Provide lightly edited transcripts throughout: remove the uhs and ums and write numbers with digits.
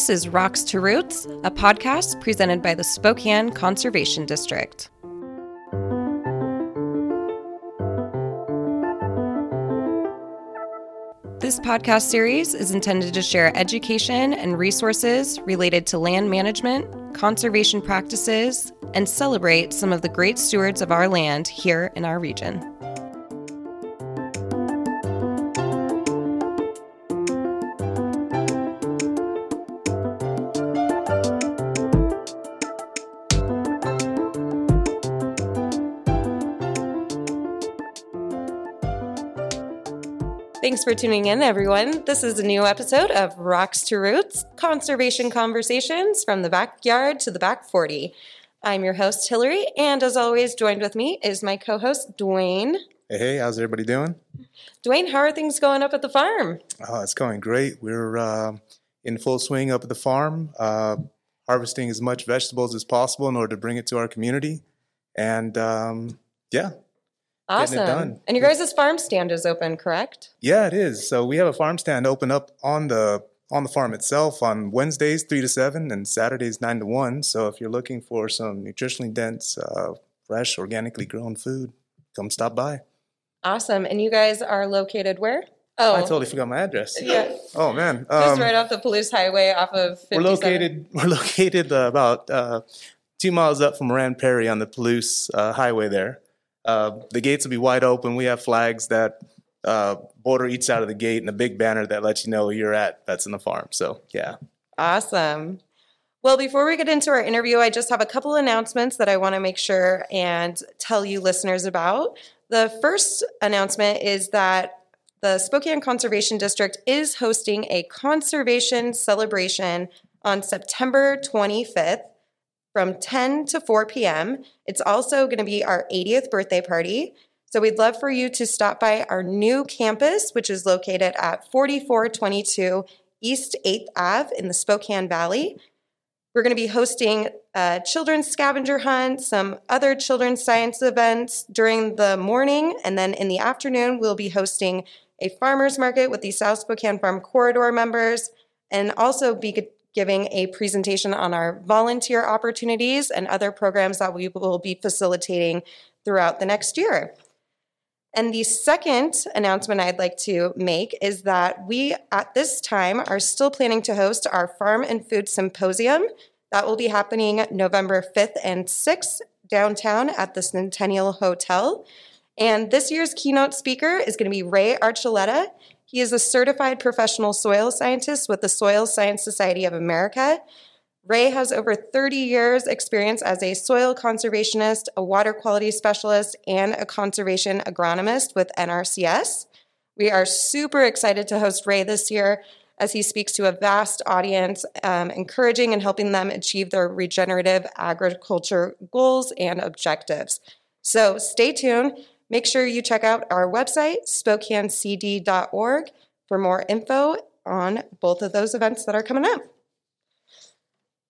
This is Rocks to Roots, a podcast presented by the Spokane Conservation District. This podcast series is intended to share education and resources related to land management, conservation practices, and celebrate some of the great stewards of our land here in our region. Thanks for tuning in, everyone. This is a new episode of Rocks to Roots, Conservation Conversations from the Backyard to the Back 40. I'm your host, Hillary, and as always, joined with me is my co-host, Dwayne. Hey, how's everybody doing? Dwayne, how are things going up at the farm? Oh, it's going great. We're in full swing up at the farm, harvesting as much vegetables as possible in order to bring it to our community. And Awesome. And your guys' farm stand is open, correct? Yeah, it is. So we have a farm stand open up on the farm itself on Wednesdays 3 to 7 and Saturdays 9 to 1. So if you're looking for some nutritionally dense, fresh, organically grown food, come stop by. Awesome. And you guys are located where? Oh, I totally forgot my address. Yeah. Oh, man. Just right off the Palouse Highway off of 57. We're located about 2 miles up from Moran Perry on the Palouse Highway there. The gates will be wide open. We have flags that border each side of the gate and a big banner that lets you know you're at Vets on the Farm. So, yeah. Awesome. Well, before we get into our interview, I just have a couple announcements that I want to make sure and tell you listeners about. The first announcement is that the Spokane Conservation District is hosting a conservation celebration on September 25th. From 10 to 4 p.m. It's also going to be our 80th birthday party. So we'd love for you to stop by our new campus, which is located at 4422 East 8th Ave in the Spokane Valley. We're going to be hosting a children's scavenger hunt, some other children's science events during the morning, and then in the afternoon we'll be hosting a farmers market with the South Spokane Farm Corridor members, and also be giving a presentation on our volunteer opportunities and other programs that we will be facilitating throughout the next year. And the second announcement I'd like to make is that we, at this time, are still planning to host our Farm and Food Symposium. That will be happening November 5th and 6th downtown at the Centennial Hotel. And this year's keynote speaker is going to be Ray Archuleta. He is a certified professional soil scientist with the Soil Science Society of America. Ray has over 30 years' experience as a soil conservationist, a water quality specialist, and a conservation agronomist with NRCS. We are super excited to host Ray this year as he speaks to a vast audience, encouraging and helping them achieve their regenerative agriculture goals and objectives. So stay tuned. Make sure you check out our website, SpokaneCD.org, for more info on both of those events that are coming up.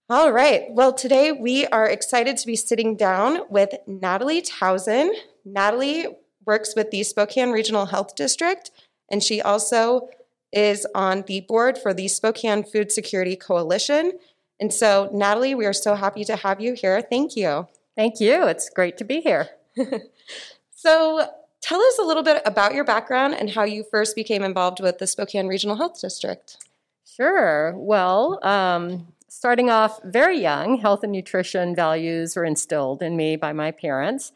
All right. Well, today we are excited to be sitting down with Natalie Towson. Natalie works with the Spokane Regional Health District, and she also is on the board for the Spokane Food Security Coalition. And so, Natalie, we are so happy to have you here. Thank you. Thank you. It's great to be here. So tell us a little bit about your background and how you first became involved with the Spokane Regional Health District. Sure. Well, starting off very young, health and nutrition values were instilled in me by my parents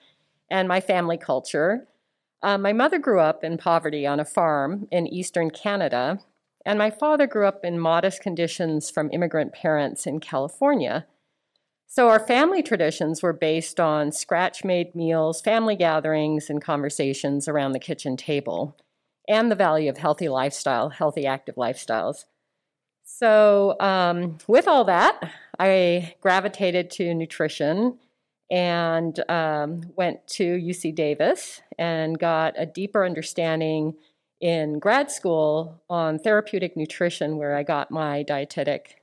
and my family culture. My mother grew up in poverty on a farm in eastern Canada, and my father grew up in modest conditions from immigrant parents in California. So our family traditions were based on scratch-made meals, family gatherings, and conversations around the kitchen table, and the value of healthy lifestyle, healthy active lifestyles. So with all that, I gravitated to nutrition and went to UC Davis and got a deeper understanding in grad school on therapeutic nutrition, where I got my dietetic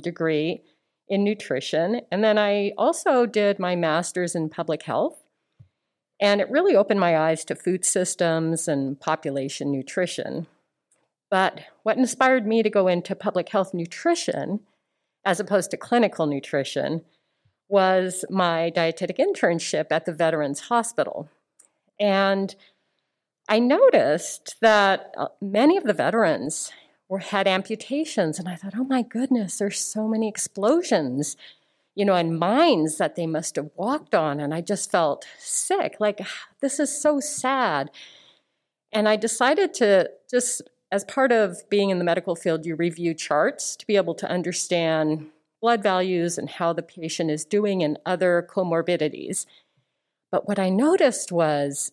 degree in nutrition. And then I also did my master's in public health, and it really opened my eyes to food systems and population nutrition. But what inspired me to go into public health nutrition as opposed to clinical nutrition, was my dietetic internship at the Veterans Hospital. And I noticed that many of the veterans had amputations, and I thought, oh my goodness, there's so many explosions, you know, and mines that they must have walked on, and I just felt sick, like, this is so sad. And I decided to just, as part of being in the medical field, you review charts to be able to understand blood values and how the patient is doing and other comorbidities. But what I noticed was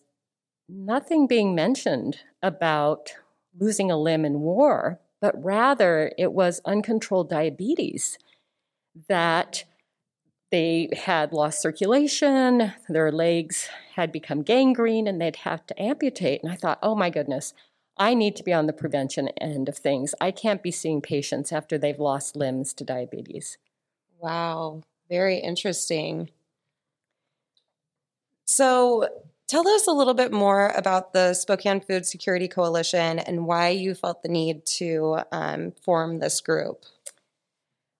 nothing being mentioned about losing a limb in war, but rather it was uncontrolled diabetes, that they had lost circulation, their legs had become gangrene, and they'd have to amputate. And I thought, oh my goodness, I need to be on the prevention end of things. I can't be seeing patients after they've lost limbs to diabetes. Wow, very interesting. So tell us a little bit more about the Spokane Food Security Coalition and why you felt the need to form this group.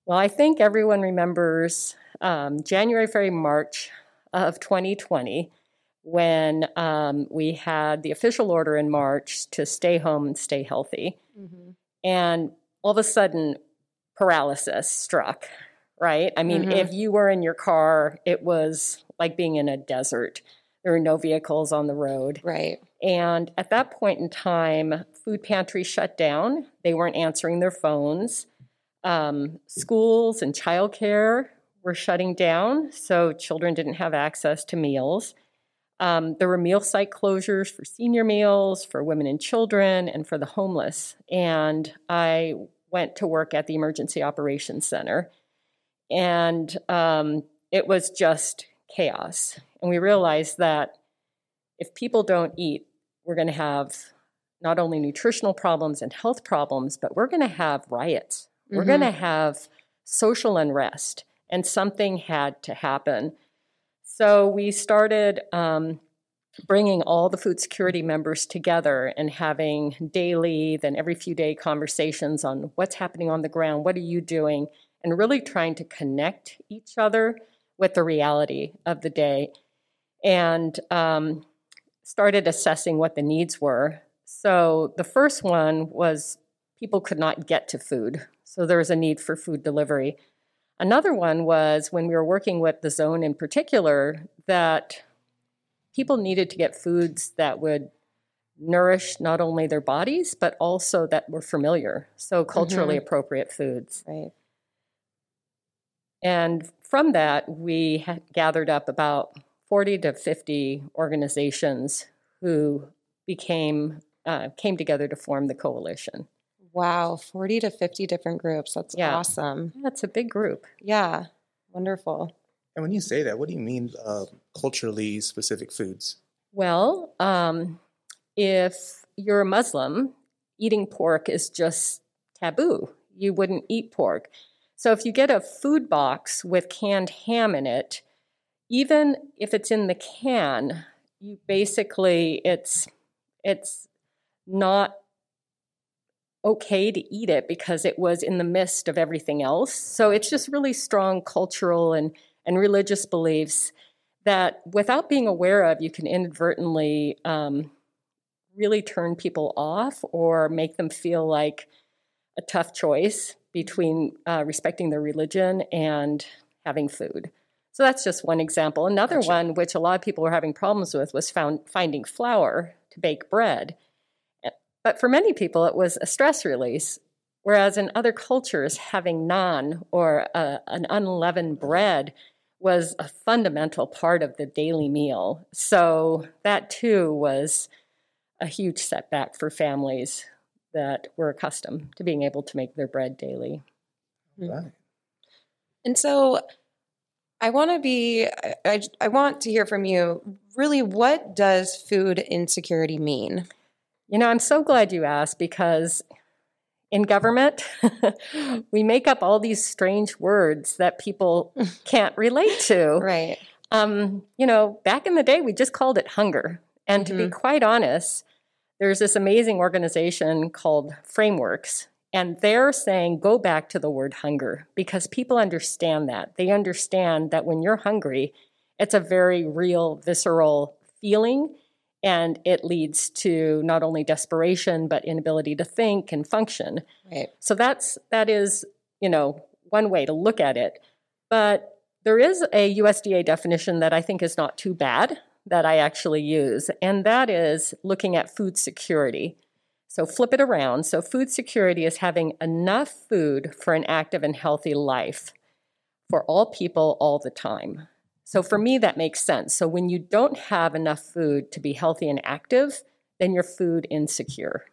Well, I think everyone remembers January, February, March of 2020, when we had the official order in March to stay home and stay healthy. Mm-hmm. And all of a sudden, paralysis struck, right? I mean, mm-hmm. if you were in your car, it was like being in a desert. There were no vehicles on the road. Right. And at that point in time, food pantries shut down. They weren't answering their phones. Schools and childcare were shutting down, so children didn't have access to meals. There were meal site closures for senior meals, for women and children, and for the homeless. And I went to work at the Emergency Operations Center. And it was just chaos. And we realized that if people don't eat, we're going to have not only nutritional problems and health problems, but we're going to have riots. Mm-hmm. We're going to have social unrest. And something had to happen. So we started bringing all the food security members together and having daily, then every few day conversations on what's happening on the ground, what are you doing, and really trying to connect each other with the reality of the day, and started assessing what the needs were. So the first one was people could not get to food, so there was a need for food delivery. Another one was when we were working with the zone in particular, that people needed to get foods that would nourish not only their bodies, but also that were familiar, so culturally mm-hmm. appropriate foods. Right. And from that, we had gathered up about 40 to 50 organizations who came together to form the coalition. Wow, 40 to 50 different groups. That's awesome. That's a big group. Yeah, wonderful. And when you say that, what do you mean culturally specific foods? Well, if you're a Muslim, eating pork is just taboo. You wouldn't eat pork. So if you get a food box with canned ham in it, even if it's in the can, you basically, it's not okay to eat it because it was in the midst of everything else. So it's just really strong cultural and religious beliefs that without being aware of, you can inadvertently really turn people off or make them feel like a tough choice between respecting their religion and having food. So that's just one example. Another Gotcha. One, which a lot of people were having problems with, was finding flour to bake bread. But for many people, it was a stress release, whereas in other cultures, having naan or an unleavened bread was a fundamental part of the daily meal. So that, too, was a huge setback for families that were accustomed to being able to make their bread daily. Right. And so I want to hear from you, really, what does food insecurity mean? You know, I'm so glad you asked, because in government, we make up all these strange words that people can't relate to. Right. You know, back in the day, we just called it hunger. And mm-hmm. to be quite honest, there's this amazing organization called Frameworks, And they're saying, go back to the word hunger, because people understand that. They understand that when you're hungry, it's a very real, visceral feeling, and it leads to not only desperation, but inability to think and function. Right. So that is, you know, one way to look at it. But there is a USDA definition that I think is not too bad that I actually use, and that is looking at food security. So flip it around. So food security is having enough food for an active and healthy life for all people all the time. So for me, that makes sense. So when you don't have enough food to be healthy and active, then you're food insecure.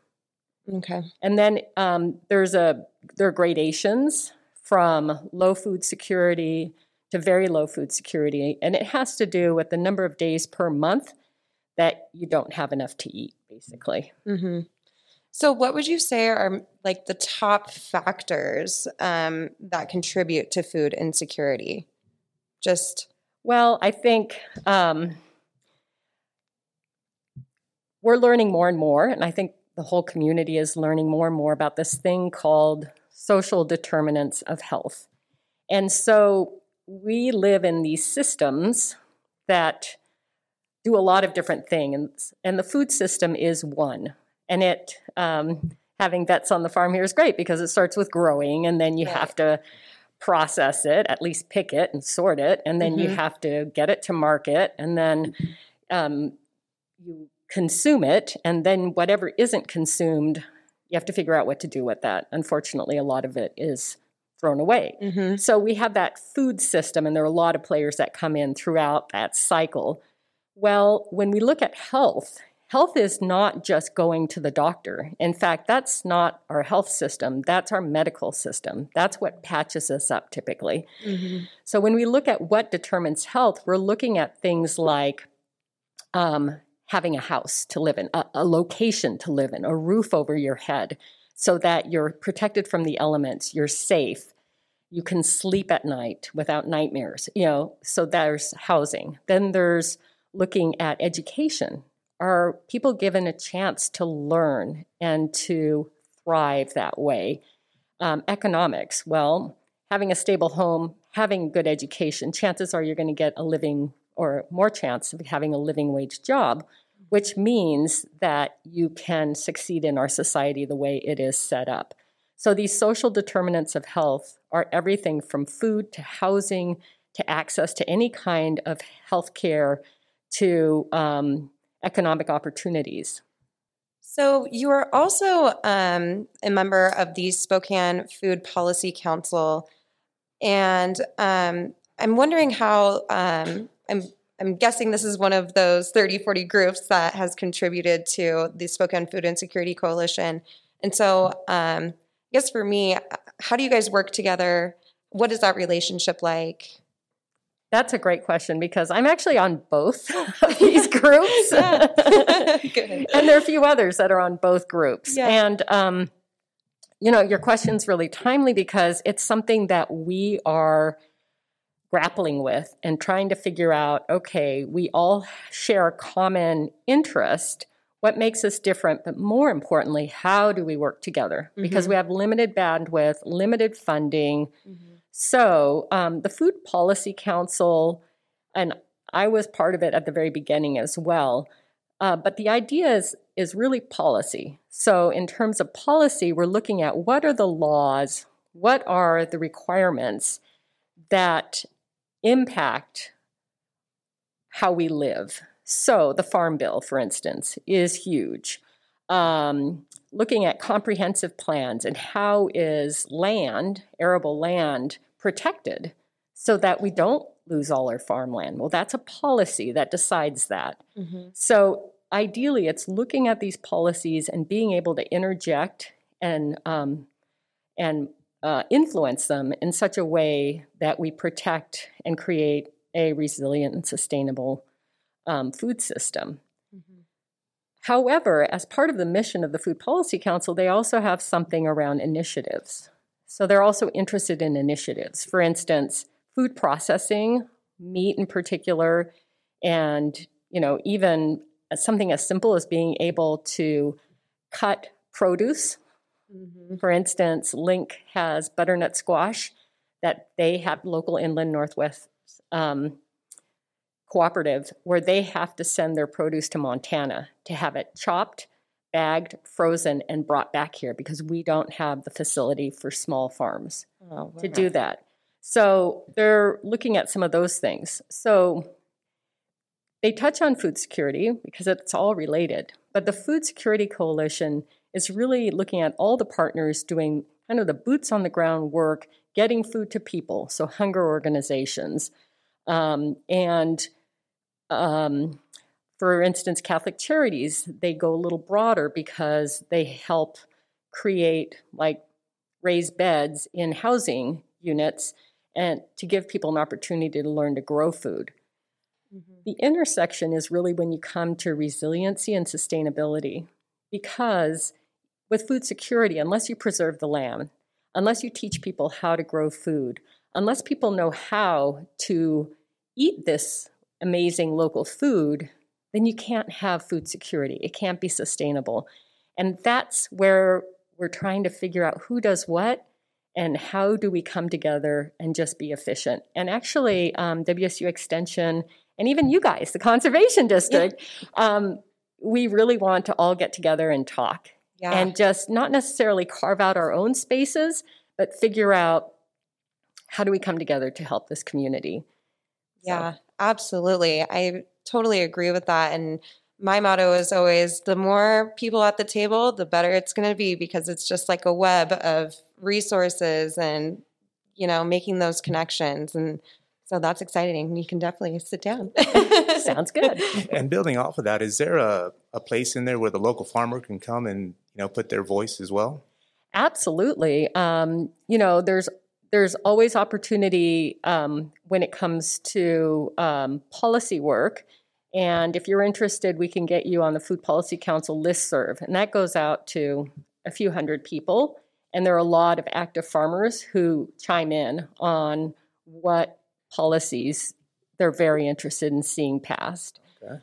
Okay. And then there are gradations from low food security to very low food security. And it has to do with the number of days per month that you don't have enough to eat, basically. Mm-hmm. So what would you say are like the top factors that contribute to food insecurity? Well, I think we're learning more and more, and I think the whole community is learning more and more about this thing called social determinants of health. And so we live in these systems that do a lot of different things, and the food system is one. And it, having vets on the farm here is great because it starts with growing, and then you right. have to process it, at least pick it and sort it, and then mm-hmm. you have to get it to market, and then you consume it, and then whatever isn't consumed, you have to figure out what to do with that. Unfortunately, a lot of it is thrown away. Mm-hmm. So we have that food system, and there are a lot of players that come in throughout that cycle. Well, when we look at health, health is not just going to the doctor. In fact, that's not our health system. That's our medical system. That's what patches us up typically. Mm-hmm. So when we look at what determines health, we're looking at things like having a house to live in, a location to live in, a roof over your head so that you're protected from the elements, you're safe, you can sleep at night without nightmares. You know, so there's housing. Then there's looking at education. Are people given a chance to learn and to thrive that way? Economics, well, having a stable home, having good education, chances are you're going to get a living or more chance of having a living wage job, which means that you can succeed in our society the way it is set up. So these social determinants of health are everything from food to housing to access to any kind of health care to economic opportunities. So you are also a member of the Spokane Food Policy Council, and I'm wondering how, I'm guessing this is one of those 30-40 groups that has contributed to the Spokane Food Insecurity Coalition. And so I guess for me, how do you guys work together? What is that relationship like? That's a great question because I'm actually on both of these groups. And there are a few others that are on both groups. Yeah. And, you know, your question's really timely because it's something that we are grappling with and trying to figure out, okay, we all share a common interest. What makes us different? But more importantly, how do we work together? Mm-hmm. Because we have limited bandwidth, limited funding. Mm-hmm. So the Food Policy Council, and I was part of it at the very beginning as well, but the idea is really policy. So in terms of policy, we're looking at what are the laws, what are the requirements that impact how we live. So the Farm Bill, for instance, is huge. Looking at comprehensive plans and how is land, arable land, protected so that we don't lose all our farmland. Well, that's a policy that decides that. Mm-hmm. So ideally, it's looking at these policies and being able to interject and influence them in such a way that we protect and create a resilient and sustainable food system. However, as part of the mission of the Food Policy Council, they also have something around initiatives. So they're also interested in initiatives. For instance, food processing, meat in particular, and, you know, even something as simple as being able to cut produce Mm-hmm. For instance, Link has butternut squash that they have local Inland Northwest Cooperative where they have to send their produce to Montana to have it chopped, bagged, frozen, and brought back here because we don't have the facility for small farms to do that. So they're looking at some of those things. So they touch on food security because it's all related, but the Food Security Coalition is really looking at all the partners doing kind of the boots on the ground work, getting food to people, so hunger organizations. For instance, Catholic Charities, they go a little broader because they help create like raised beds in housing units and to give people an opportunity to learn to grow food. Mm-hmm. The intersection is really when you come to resiliency and sustainability, because with food security, unless you preserve the land, unless you teach people how to grow food, unless people know how to eat this amazing local food, then you can't have food security. It can't be sustainable. And that's where we're trying to figure out who does what and how do we come together and just be efficient. And actually, WSU Extension and even you guys, the Conservation District, we really want to all get together and talk and just not necessarily carve out our own spaces, but figure out how do we come together to help this community. Yeah, so. Absolutely. I totally agree with that. And my motto is always the more people at the table, the better it's going to be, because it's just like a web of resources and, you know, making those connections. And so that's exciting. You can definitely sit down. Sounds good. And building off of that, is there a place in there where the local farmer can come and, you know, put their voice as well? Absolutely. You know, there's always opportunity when it comes to policy work. And if you're interested, we can get you on the Food Policy Council listserv. And that goes out to a few hundred people. And there are a lot of active farmers who chime in on what policies they're very interested in seeing passed. Okay.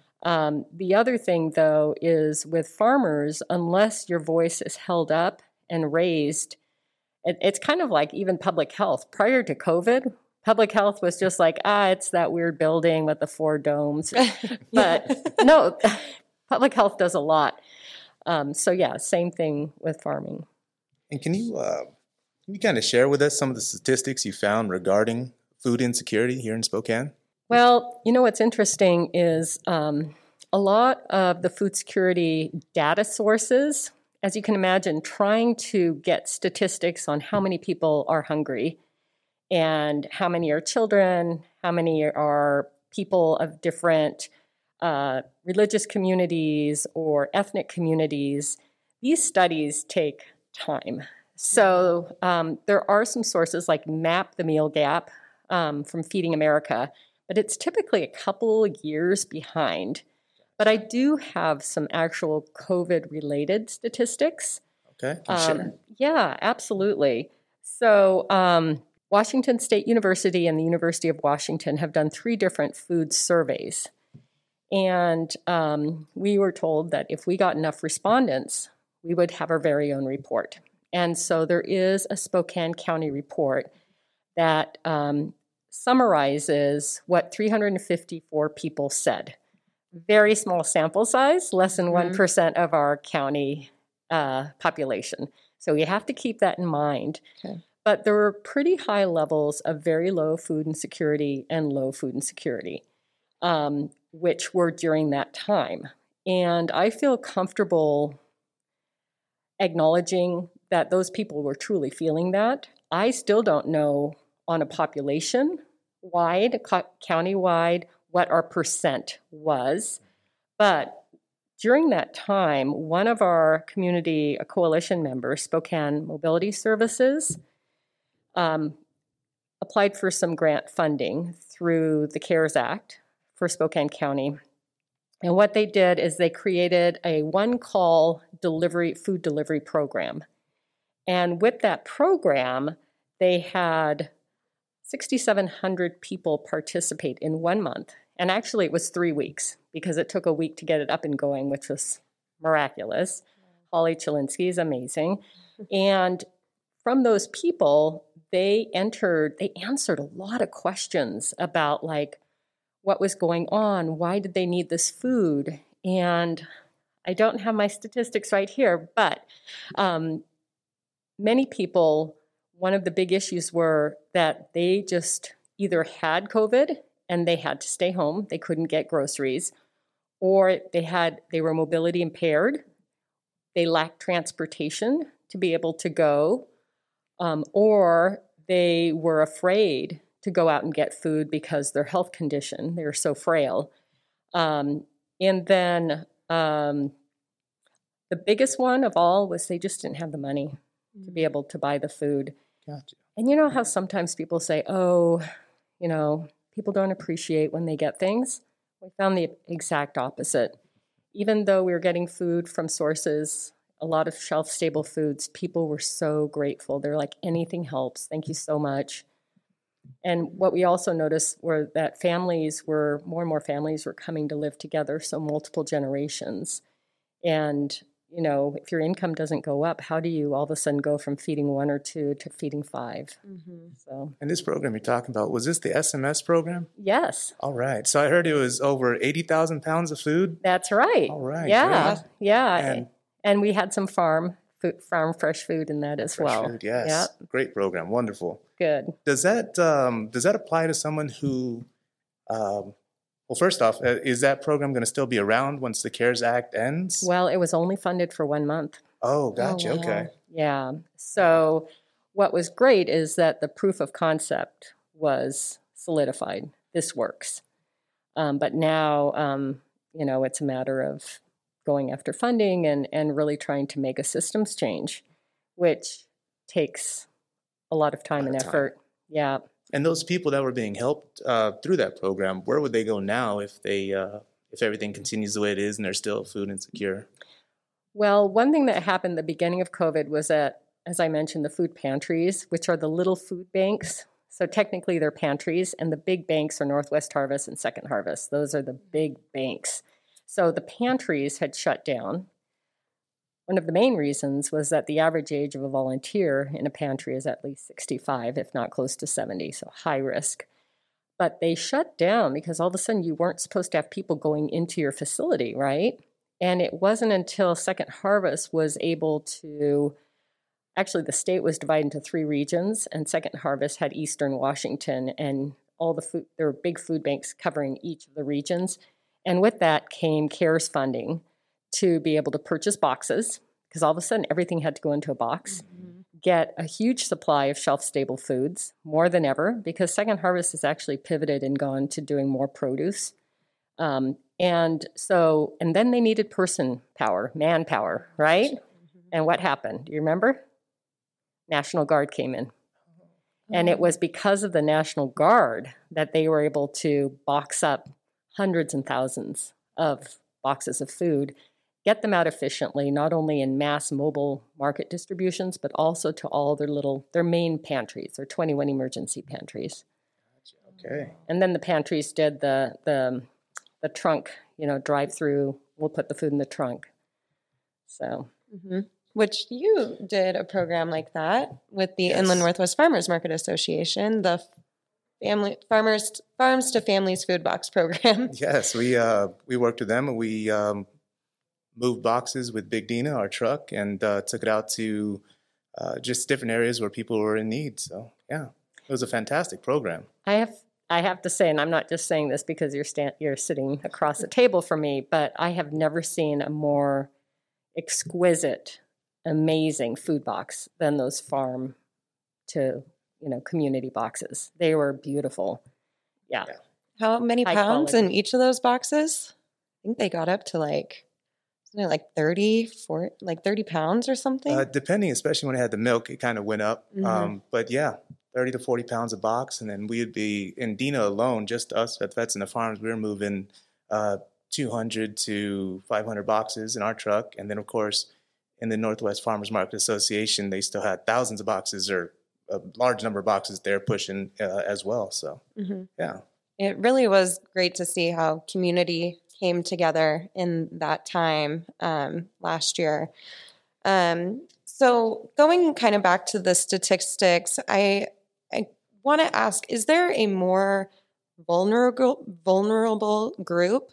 The other thing, though, is with farmers, unless your voice is held up and raised, it's kind of like even public health. Prior to COVID, public health was just like, it's that weird building with the four domes. But no, public health does a lot. So yeah, same thing with farming. And can you kind of share with us some of the statistics you found regarding food insecurity here in Spokane? Well, you know, what's interesting is a lot of the food security data sources, as you can imagine, trying to get statistics on how many people are hungry and how many are children, how many are people of different religious communities or ethnic communities, these studies take time. So there are some sources like Map the Meal Gap from Feeding America, but it's typically a couple of years behind. But I do have some actual COVID-related statistics. Okay, sure. Yeah, absolutely. So Washington State University and the University of Washington have done 3 different food surveys. And we were told that if we got enough respondents, we would have our very own report. And so there is a Spokane County report that summarizes what 354 people said. Very small sample size, less than 1% of our county population. So you have to keep that in mind. Okay. But there were pretty high levels of very low food insecurity and low food insecurity, which were during that time. And I feel comfortable acknowledging that those people were truly feeling that. I still don't know on a population-wide, county-wide, what our percent was. But during that time, one of our community coalition members, Spokane Mobility Services, applied for some grant funding through the CARES Act for Spokane County. And what they did is they created a one-call delivery food delivery program. And with that program, they had 6,700 people participate in 1 month. And actually, it was 3 weeks because it took a week to get it up and going, which was miraculous. Holly Chilinski is amazing. And from those people, they answered a lot of questions about like what was going on, why did they need this food? And I don't have my statistics right here, but many people, one of the big issues were that they just either had COVID and they had to stay home, they couldn't get groceries, or they were mobility impaired, they lacked transportation to be able to go, or they were afraid to go out and get food because their health condition, they were so frail. And then the biggest one of all was they just didn't have the money to be able to buy the food. Gotcha. And you know how sometimes people say, oh, you know, people don't appreciate when they get things? We found the exact opposite. Even though we were getting food from sources, a lot of shelf-stable foods, people were so grateful. They're like, anything helps. Thank you so much. And what we also noticed were that more and more families were coming to live together, so multiple generations. And, you know, if your income doesn't go up, how do you all of a sudden go from feeding one or two to feeding five? Mm-hmm. So. And this program you're talking about, was this the SMS program? Yes. All right. So I heard it was over 80,000 pounds of food? That's right. All right. Yeah. Great. Yeah. And we had some farm fresh food in that as well. Fresh food, yes. Yep. Great program. Wonderful. Good. Does that apply to someone who, well, first off, is that program going to still be around once the CARES Act ends? Well, it was only funded for 1 month. Oh, gotcha. Oh, wow. Okay. Yeah. So what was great is that the proof of concept was solidified. This works. But now, you know, it's a matter of going after funding and really trying to make a systems change, which takes a lot of time and effort. Yeah. And those people that were being helped through that program, where would they go now if everything continues the way it is and they're still food insecure? Well, one thing that happened at the beginning of COVID was that, as I mentioned, the food pantries, which are the little food banks. So technically they're pantries, and the big banks are Northwest Harvest and Second Harvest. Those are the big banks. So the pantries had shut down. One of the main reasons was that the average age of a volunteer in a pantry is at least 65, if not close to 70, so high risk. But they shut down because all of a sudden you weren't supposed to have people going into your facility, right? And it wasn't until Second Harvest was able to, actually the state was divided into three regions, and Second Harvest had Eastern Washington, and all the food, there were big food banks covering each of the regions. And with that came CARES funding to be able to purchase boxes, because all of a sudden everything had to go into a box, get a huge supply of shelf-stable foods, more than ever, because Second Harvest has actually pivoted and gone to doing more produce. And then they needed manpower, right? Mm-hmm. And what happened? Do you remember? National Guard came in. Mm-hmm. And it was because of the National Guard that they were able to box up hundreds and thousands of boxes of food, get them out efficiently, not only in mass mobile market distributions, but also to all their main pantries, their 21 emergency pantries. Okay. And then the pantries did the trunk, you know, drive through, we'll put the food in the trunk. So. Mm-hmm. Which you did a program like that with the Inland Northwest Farmers Market Association, the Farms to Families Food Box Program. Yes, we worked with them, and we moved boxes with Big Dina, our truck, and took it out to just different areas where people were in need. So yeah, it was a fantastic program. I have to say, and I'm not just saying this because you're sitting across the table from me, but I have never seen a more exquisite, amazing food box than those farm to community boxes. They were beautiful. Yeah. How many pounds in each of those boxes? I think they got up to 30 pounds or something. Depending, especially when it had the milk, it kind of went up. Mm-hmm. But yeah, 30 to 40 pounds a box. And then we'd be in Dina alone, just us at Vets and the Farms. We were moving 200 to 500 boxes in our truck. And then of course, in the Northwest Farmers Market Association, they still had thousands of boxes or a large number of boxes they're pushing as well. So, yeah. It really was great to see how community came together in that time last year. So going kind of back to the statistics, I want to ask, is there a more vulnerable group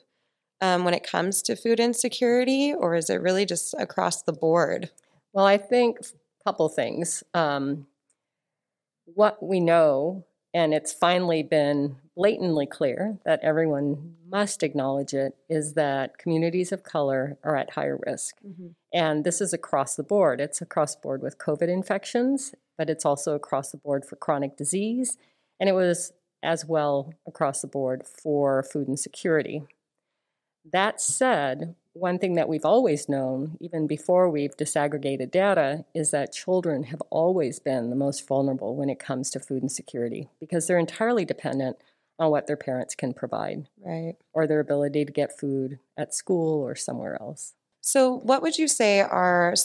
when it comes to food insecurity, or is it really just across the board? Well, I think a couple things. What we know, and it's finally been blatantly clear that everyone must acknowledge it, is that communities of color are at higher risk. Mm-hmm. And this is across the board. It's across the board with COVID infections, but it's also across the board for chronic disease. And it was as well across the board for food insecurity. That said, one thing that we've always known, even before we've disaggregated data, is that children have always been the most vulnerable when it comes to food insecurity because they're entirely dependent on what their parents can provide, right, or their ability to get food at school or somewhere else. So what would you say are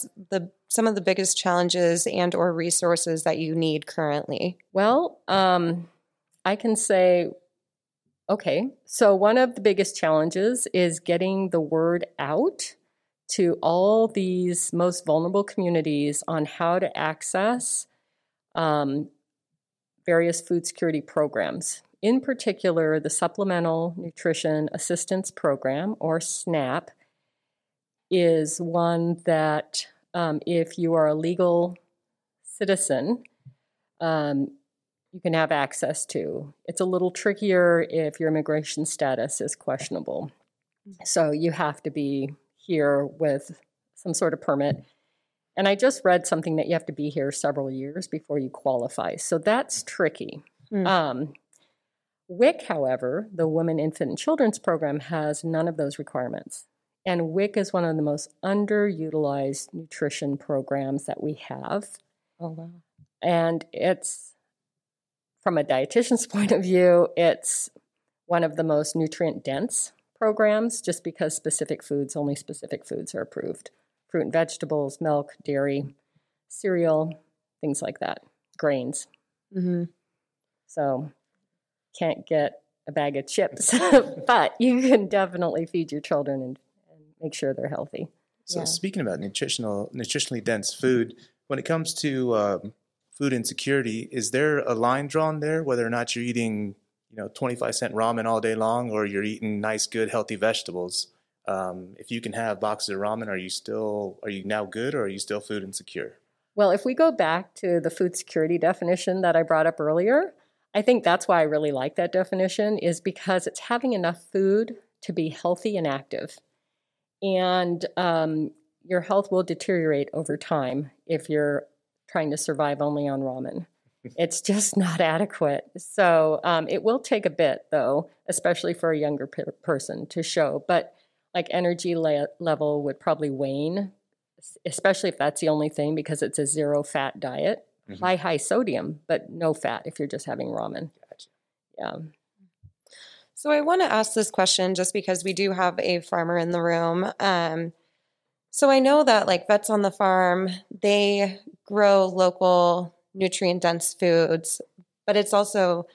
some of the biggest challenges and or resources that you need currently? Well, I can say... Okay, so one of the biggest challenges is getting the word out to all these most vulnerable communities on how to access various food security programs. In particular, the Supplemental Nutrition Assistance Program, or SNAP, is one that if you are a legal citizen, you can have access to. It's a little trickier if your immigration status is questionable. So you have to be here with some sort of permit. And I just read something that you have to be here several years before you qualify. So that's tricky. Mm. WIC, however, the Women, Infant, and Children's Program, has none of those requirements. And WIC is one of the most underutilized nutrition programs that we have. Oh, wow. And it's... From a dietitian's point of view, it's one of the most nutrient-dense programs just because specific foods, only specific foods are approved. Fruit and vegetables, milk, dairy, cereal, things like that, grains. Mm-hmm. So can't get a bag of chips, but you can definitely feed your children and make sure they're healthy. So speaking about nutritionally dense food, when it comes to... food insecurity, is there a line drawn there, whether or not you're eating, 25-cent ramen all day long or you're eating nice, good, healthy vegetables? If you can have boxes of ramen, are you now good or are you still food insecure? Well, if we go back to the food security definition that I brought up earlier, I think that's why I really like that definition, is because it's having enough food to be healthy and active. And your health will deteriorate over time if you're trying to survive only on ramen. It's just not adequate. So it will take a bit, though, especially for a younger person to show. But like energy level would probably wane, especially if that's the only thing, because it's a zero-fat diet. Mm-hmm. High sodium, but no fat if you're just having ramen. Gotcha. Yeah. So I want to ask this question just because we do have a farmer in the room. So I know that like vets on the farm, they grow local nutrient-dense foods, but it's also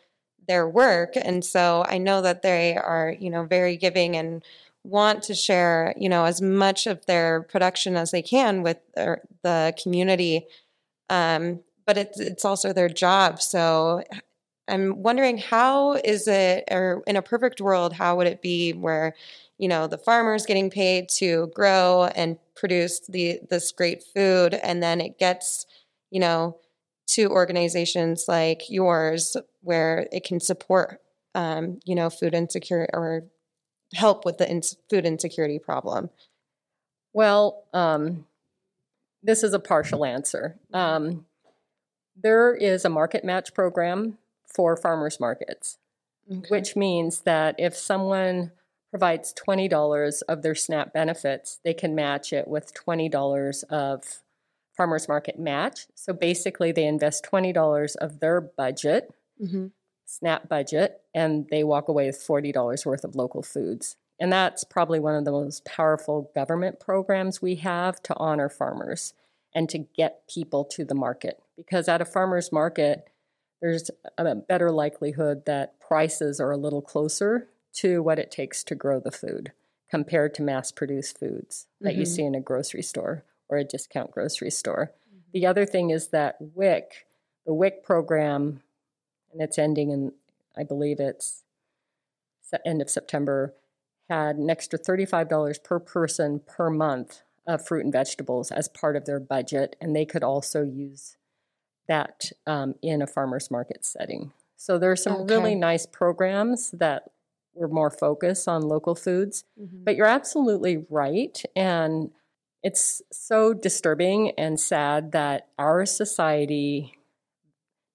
their work. And so I know that they are, very giving and want to share, as much of their production as they can with the community. But it's also their job. So I'm wondering, how is it, or in a perfect world, how would it be where the farmer's getting paid to grow and produce this great food, and then it gets, to organizations like yours where it can support, food insecurity or help with the food insecurity problem? Well, this is a partial answer. There is a market match program for farmers markets, okay, which means that if someone provides $20 of their SNAP benefits, they can match it with $20 of farmers market match. So basically they invest $20 of their budget, mm-hmm, SNAP budget, and they walk away with $40 worth of local foods. And that's probably one of the most powerful government programs we have to honor farmers and to get people to the market. Because at a farmer's market, there's a better likelihood that prices are a little closer to what it takes to grow the food compared to mass-produced foods that, mm-hmm, you see in a grocery store or a discount grocery store. Mm-hmm. The other thing is that WIC, the WIC program, and it's ending in, I believe it's end of September, had an extra $35 per person per month of fruit and vegetables as part of their budget, and they could also use that in a farmer's market setting. So there are some really nice programs that were more focused on local foods, but you're absolutely right. And it's so disturbing and sad that our society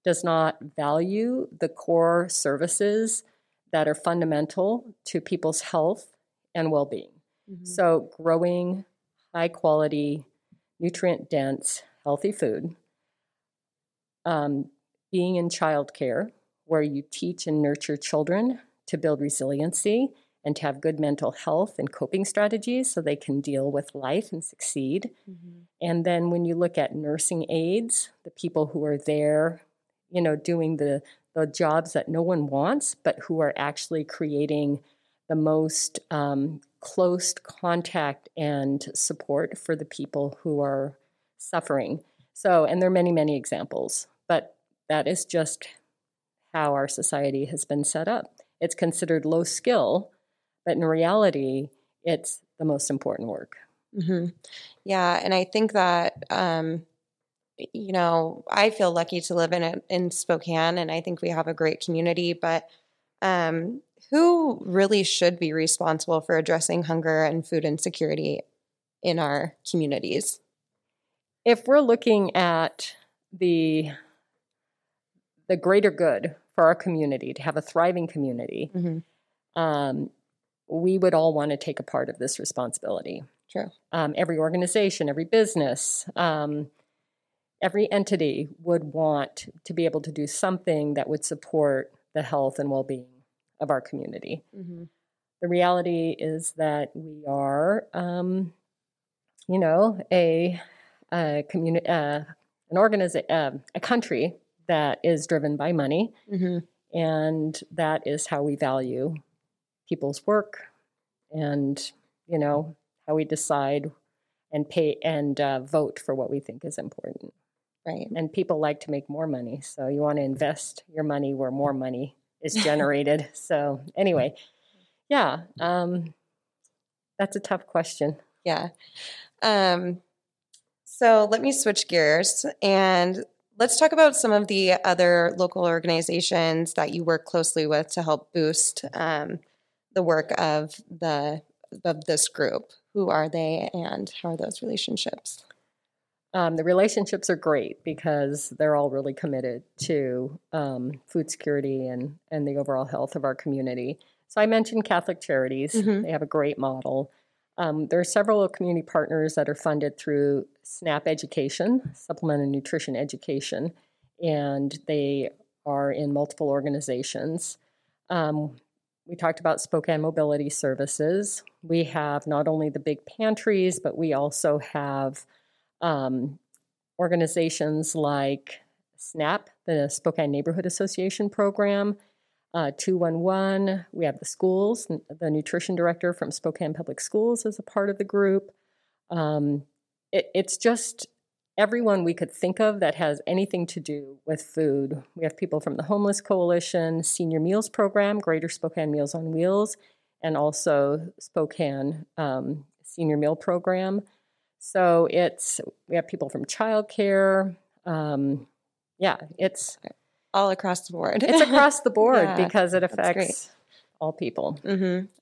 does not value the core services that are fundamental to people's health and well-being. So growing high-quality, nutrient-dense, healthy food, being in childcare, where you teach and nurture children to build resiliency and to have good mental health and coping strategies so they can deal with life and succeed. And then when you look at nursing aides, the people who are there, you know, doing the jobs that no one wants, but who are actually creating the most close contact and support for the people who are suffering. So, and there are many, many examples, but that is just how our society has been set up. It's considered low skill, but in reality, it's the most important work. Yeah, and I think that, you know, I feel lucky to live in Spokane, and I think we have a great community, but who really should be responsible for addressing hunger and food insecurity in our communities? If we're looking at the greater good for our community, to have a thriving community, we would all want to take a part of this responsibility. True. Every organization, every business, every entity would want to be able to do something that would support the health and well-being of our community. The reality is that we are, you know, a country that is driven by money, and that is how we value people's work, and you know how we decide and pay and vote for what we think is important. Right. And people like to make more money, so you want to invest your money where more money is generated. So anyway, yeah, that's a tough question. Yeah. So let me switch gears and let's talk about some of the other local organizations that you work closely with to help boost the work of this group. Who are they and how are those relationships? The relationships are great because they're all really committed to food security and the overall health of our community. So I mentioned Catholic Charities. They have a great model. There are several community partners that are funded through SNAP Education, Supplemental Nutrition Education, and they are in multiple organizations. We talked about Spokane Mobility Services. We have not only the big pantries, but we also have organizations like SNAP, the Spokane Neighborhood Association program, 211. We have the schools. The nutrition director from Spokane Public Schools is a part of the group. It's just everyone we could think of that has anything to do with food. We have people from the Homeless Coalition, Senior Meals Program, Greater Spokane Meals on Wheels, and also Spokane Senior Meal Program. So we have people from childcare. It's all across the board. It's across the board because it affects all people.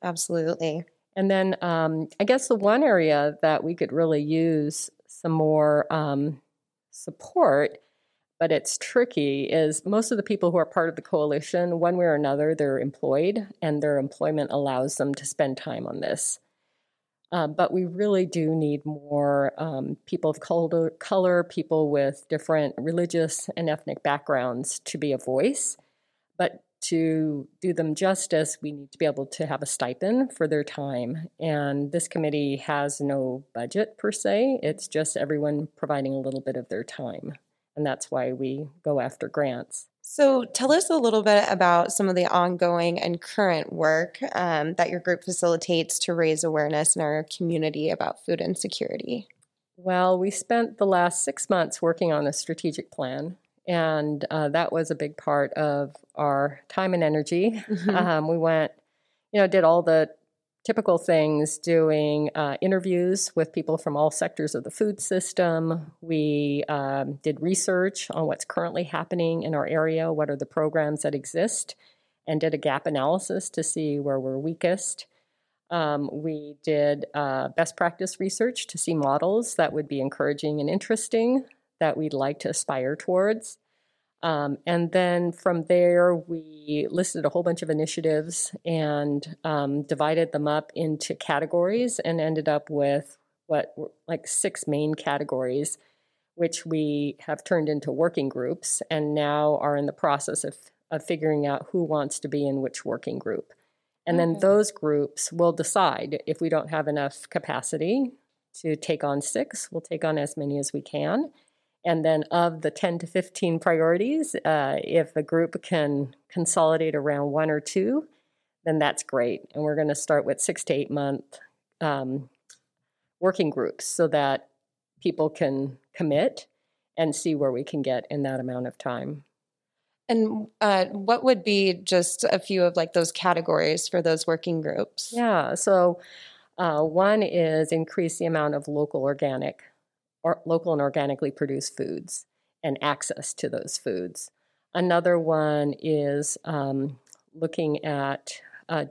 Absolutely. And then I guess the one area that we could really use some more support, but it's tricky, is most of the people who are part of the coalition, one way or another, they're employed, and their employment allows them to spend time on this. But we really do need more people of color, people with different religious and ethnic backgrounds to be a voice. But to do them justice, we need to be able to have a stipend for their time. And this committee has no budget per se. It's just everyone providing a little bit of their time. And that's why we go after grants. So tell us a little bit about some of the ongoing and current work that your group facilitates to raise awareness in our community about food insecurity. Well, we spent the last 6 months working on a strategic plan, and that was a big part of our time and energy. Mm-hmm. We went, did all the typical things, doing interviews with people from all sectors of the food system. We did research on what's currently happening in our area, what are the programs that exist, and did a gap analysis to see where we're weakest. We did best practice research to see models that would be encouraging and interesting that we'd like to aspire towards. And then from there, we listed a whole bunch of initiatives and divided them up into categories and ended up with like six main categories, which we have turned into working groups and now are in the process of figuring out who wants to be in which working group. And then those groups will decide if we don't have enough capacity to take on six, we'll take on as many as we can. And then of the 10 to 15 priorities, if the group can consolidate around one or two, then that's great. And we're going to start with 6 to 8 month working groups so that people can commit and see where we can get in that amount of time. And what would be just a few of like those categories for those working groups? Yeah. So one is increase the amount of local and organically produced foods and access to those foods. Another one is looking at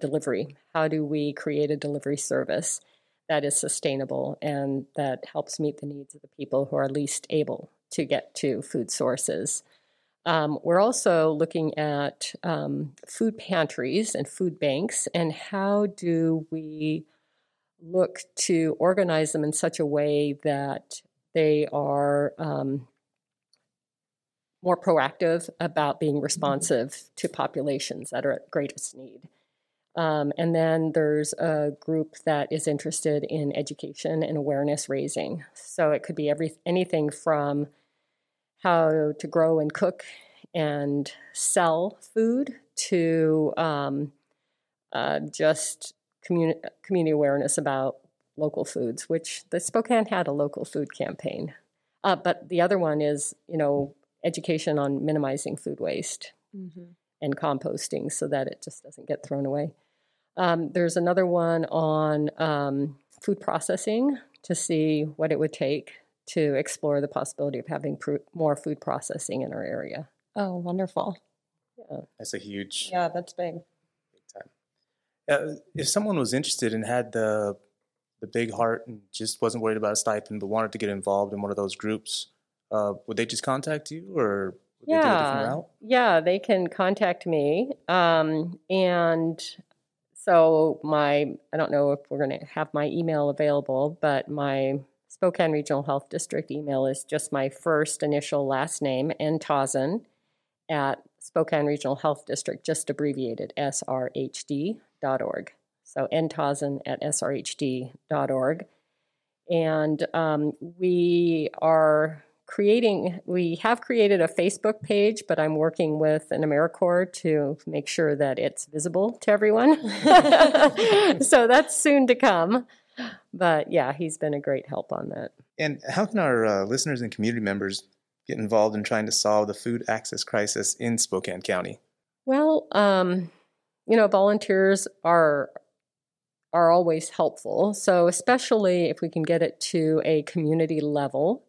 delivery. How do we create a delivery service that is sustainable and that helps meet the needs of the people who are least able to get to food sources? We're also looking at food pantries and food banks, and how do we look to organize them in such a way that they are more proactive about being responsive to populations that are at greatest need. And then there's a group that is interested in education and awareness raising. So it could be anything from how to grow and cook and sell food to just community awareness about local foods, which the Spokane had a local food campaign. But the other one is, education on minimizing food waste and composting so that it just doesn't get thrown away. There's another one on food processing to see what it would take to explore the possibility of having more food processing in our area. Oh, wonderful. Yeah. That's a huge... Yeah, that's big. Big time. If someone was interested and had the big heart and just wasn't worried about a stipend but wanted to get involved in one of those groups, would they just contact you or would they do a different route? Yeah, they can contact me. And so I don't know if we're going to have my email available, but my Spokane Regional Health District email is just my first initial last name, ntausen@SpokaneRegionalHealthDistrict, just abbreviated, srhd.org. So ntausen@srhd.org. And we have created a Facebook page, but I'm working with an AmeriCorps to make sure that it's visible to everyone. So that's soon to come. But yeah, he's been a great help on that. And how can our listeners and community members get involved in trying to solve the food access crisis in Spokane County? Well, volunteers are always helpful. So especially if we can get it to a community level,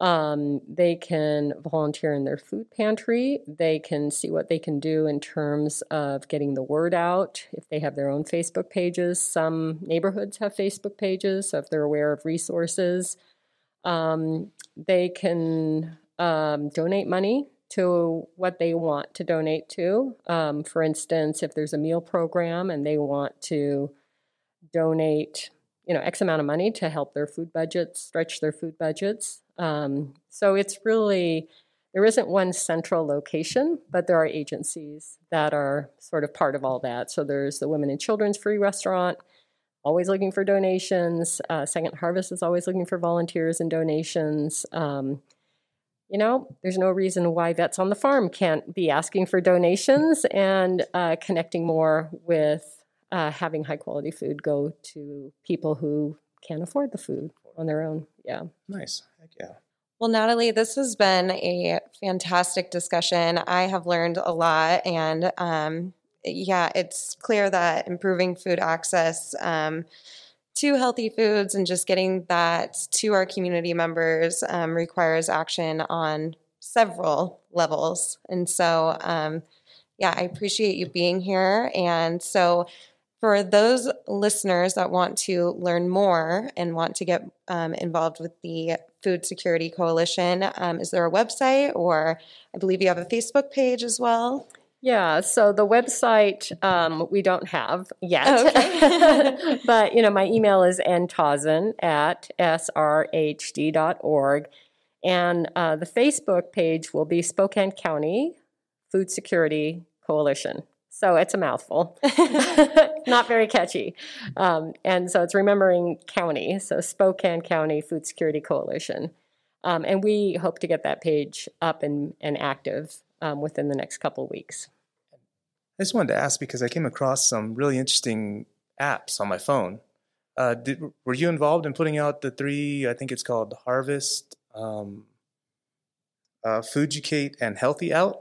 they can volunteer in their food pantry. They can see what they can do in terms of getting the word out. If they have their own Facebook pages, some neighborhoods have Facebook pages, so if they're aware of resources, they can donate money to what they want to donate to. For instance, if there's a meal program and they want to donate, X amount of money to help their food budgets, stretch their food budgets. So it's really, there isn't one central location, but there are agencies that are sort of part of all that. So there's the Women and Children's Free Restaurant, always looking for donations. Second Harvest is always looking for volunteers and donations. There's no reason why vets on the farm can't be asking for donations and connecting more with having high quality food go to people who can't afford the food on their own. Yeah. Nice. Heck yeah. Well, Natalie, this has been a fantastic discussion. I have learned a lot, and yeah, it's clear that improving food access to healthy foods and just getting that to our community members requires action on several levels. And so, yeah, I appreciate you being here. And so for those listeners that want to learn more and want to get involved with the Food Security Coalition, is there a website, or I believe you have a Facebook page as well? Yeah, so the website we don't have yet, okay. But, you know, my email is ntausen@srhd.org, and the Facebook page will be Spokane County Food Security Coalition. So it's a mouthful, not very catchy, and so it's remembering county, so Spokane County Food Security Coalition, and we hope to get that page up and active within the next couple of weeks. I just wanted to ask, because I came across some really interesting apps on my phone. Were you involved in putting out the three, I think it's called Harvest, Fooducate, and Healthy Out?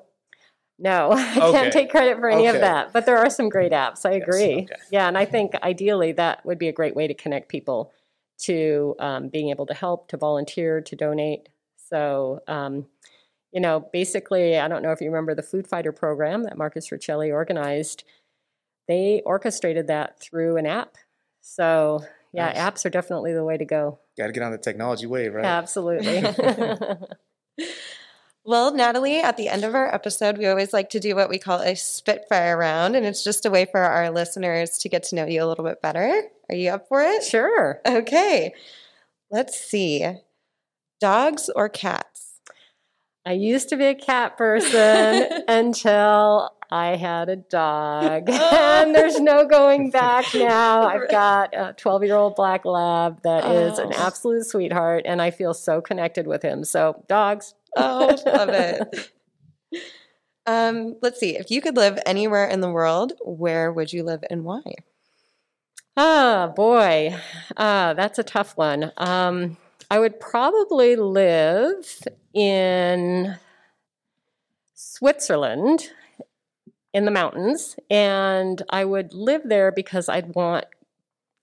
No, I can't take credit for any of that, but there are some great apps. I agree. Yes, okay. Yeah, and I think ideally that would be a great way to connect people to being able to help, to volunteer, to donate. So, you know, basically, I don't know if you remember the Food Fighter program that Marcus Riccelli organized. They orchestrated that through an app. So, yeah, nice. Apps are definitely the way to go. Got to get on the technology wave, right? Absolutely. Well, Natalie, at the end of our episode, we always like to do what we call a Spitfire round, and it's just a way for our listeners to get to know you a little bit better. Are you up for it? Sure. Okay. Let's see. Dogs or cats? I used to be a cat person until I had a dog, and there's no going back now. I've got a 12-year-old black lab that is an absolute sweetheart, and I feel so connected with him. So dogs. Oh, love it. Let's see. If you could live anywhere in the world, where would you live and why? Oh, boy. That's a tough one. I would probably live in Switzerland in the mountains, and I would live there because I'd want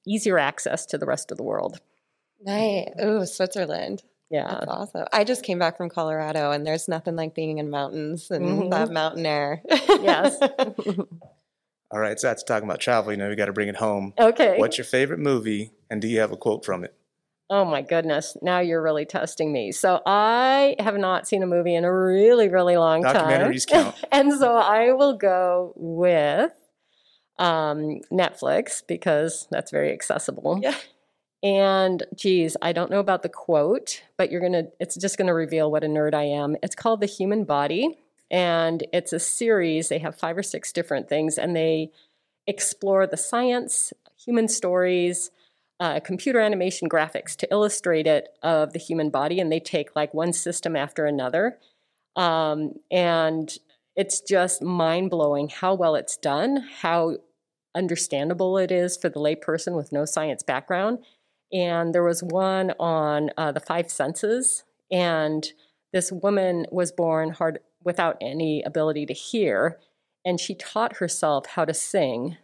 easier access to the rest of the world. Nice. Oh, Switzerland. Yeah. That's awesome. I just came back from Colorado, and there's nothing like being in mountains and that mountain air. Yes. All right. So that's talking about travel. You know, we got to bring it home. Okay. What's your favorite movie, and do you have a quote from it? Oh, my goodness. Now you're really testing me. So I have not seen a movie in a really, really long time. Documentaries count. And so I will go with Netflix, because that's very accessible. Yeah. And, geez, I don't know about the quote, but it's just going to reveal what a nerd I am. It's called The Human Body, and it's a series. They have 5 or 6 different things, and they explore the science, human stories, computer animation graphics to illustrate it of the human body, and they take like one system after another. And it's just mind-blowing how well it's done, how understandable it is for the layperson with no science background. And there was one on the 5 senses, and this woman was born without any ability to hear, and she taught herself how to sing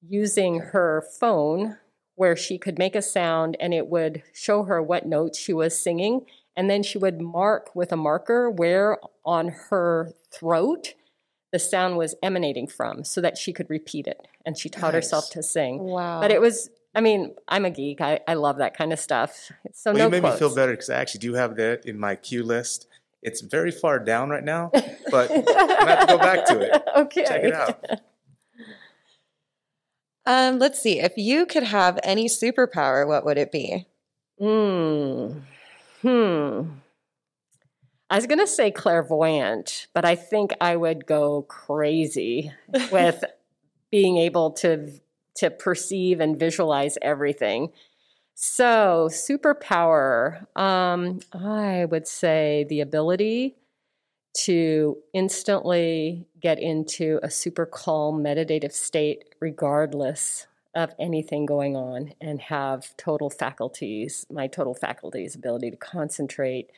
using her phone, where she could make a sound and it would show her what notes she was singing. And then she would mark with a marker where on her throat the sound was emanating from so that she could repeat it. And she taught herself to sing. Wow. But it was, I mean, I'm a geek. I love that kind of stuff. So well, no you made me feel better, because I actually do have that in my queue list. It's very far down right now, but I'm going to have to go back to it. Okay. Check it out. Let's see. If you could have any superpower, what would it be? I was going to say clairvoyant, but I think I would go crazy with being able to perceive and visualize everything. So superpower, I would say the ability to instantly get into a super calm meditative state regardless of anything going on and have my total faculty's ability to concentrate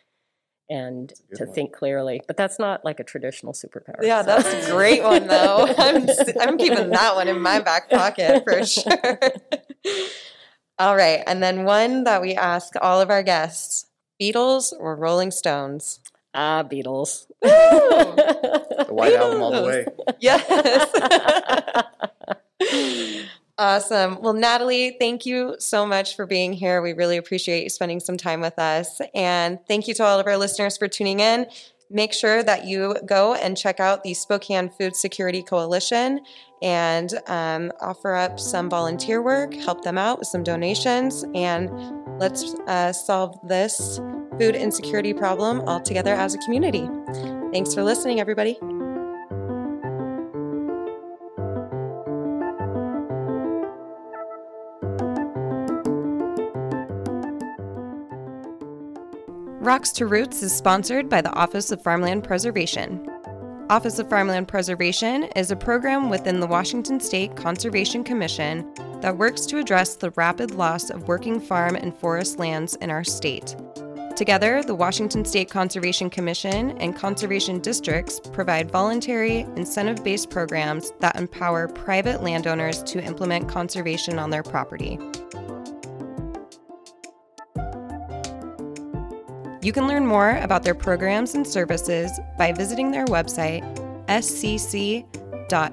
and to think clearly. But that's not like a traditional superpower. Yeah, so. That's a great one, though. I'm keeping that one in my back pocket for sure. All right. And then one that we ask all of our guests, Beatles or Rolling Stones? Beatles. The White Album all the way. Yes. Awesome. Well, Natalie, thank you so much for being here. We really appreciate you spending some time with us. And thank you to all of our listeners for tuning in. Make sure that you go and check out the Spokane Food Security Coalition and offer up some volunteer work, help them out with some donations, and let's solve this food insecurity problem all together as a community. Thanks for listening, everybody. Rocks to Roots is sponsored by the Office of Farmland Preservation. Office of Farmland Preservation is a program within the Washington State Conservation Commission that works to address the rapid loss of working farm and forest lands in our state. Together, the Washington State Conservation Commission and conservation districts provide voluntary, incentive-based programs that empower private landowners to implement conservation on their property. You can learn more about their programs and services by visiting their website, scc.wa.gov.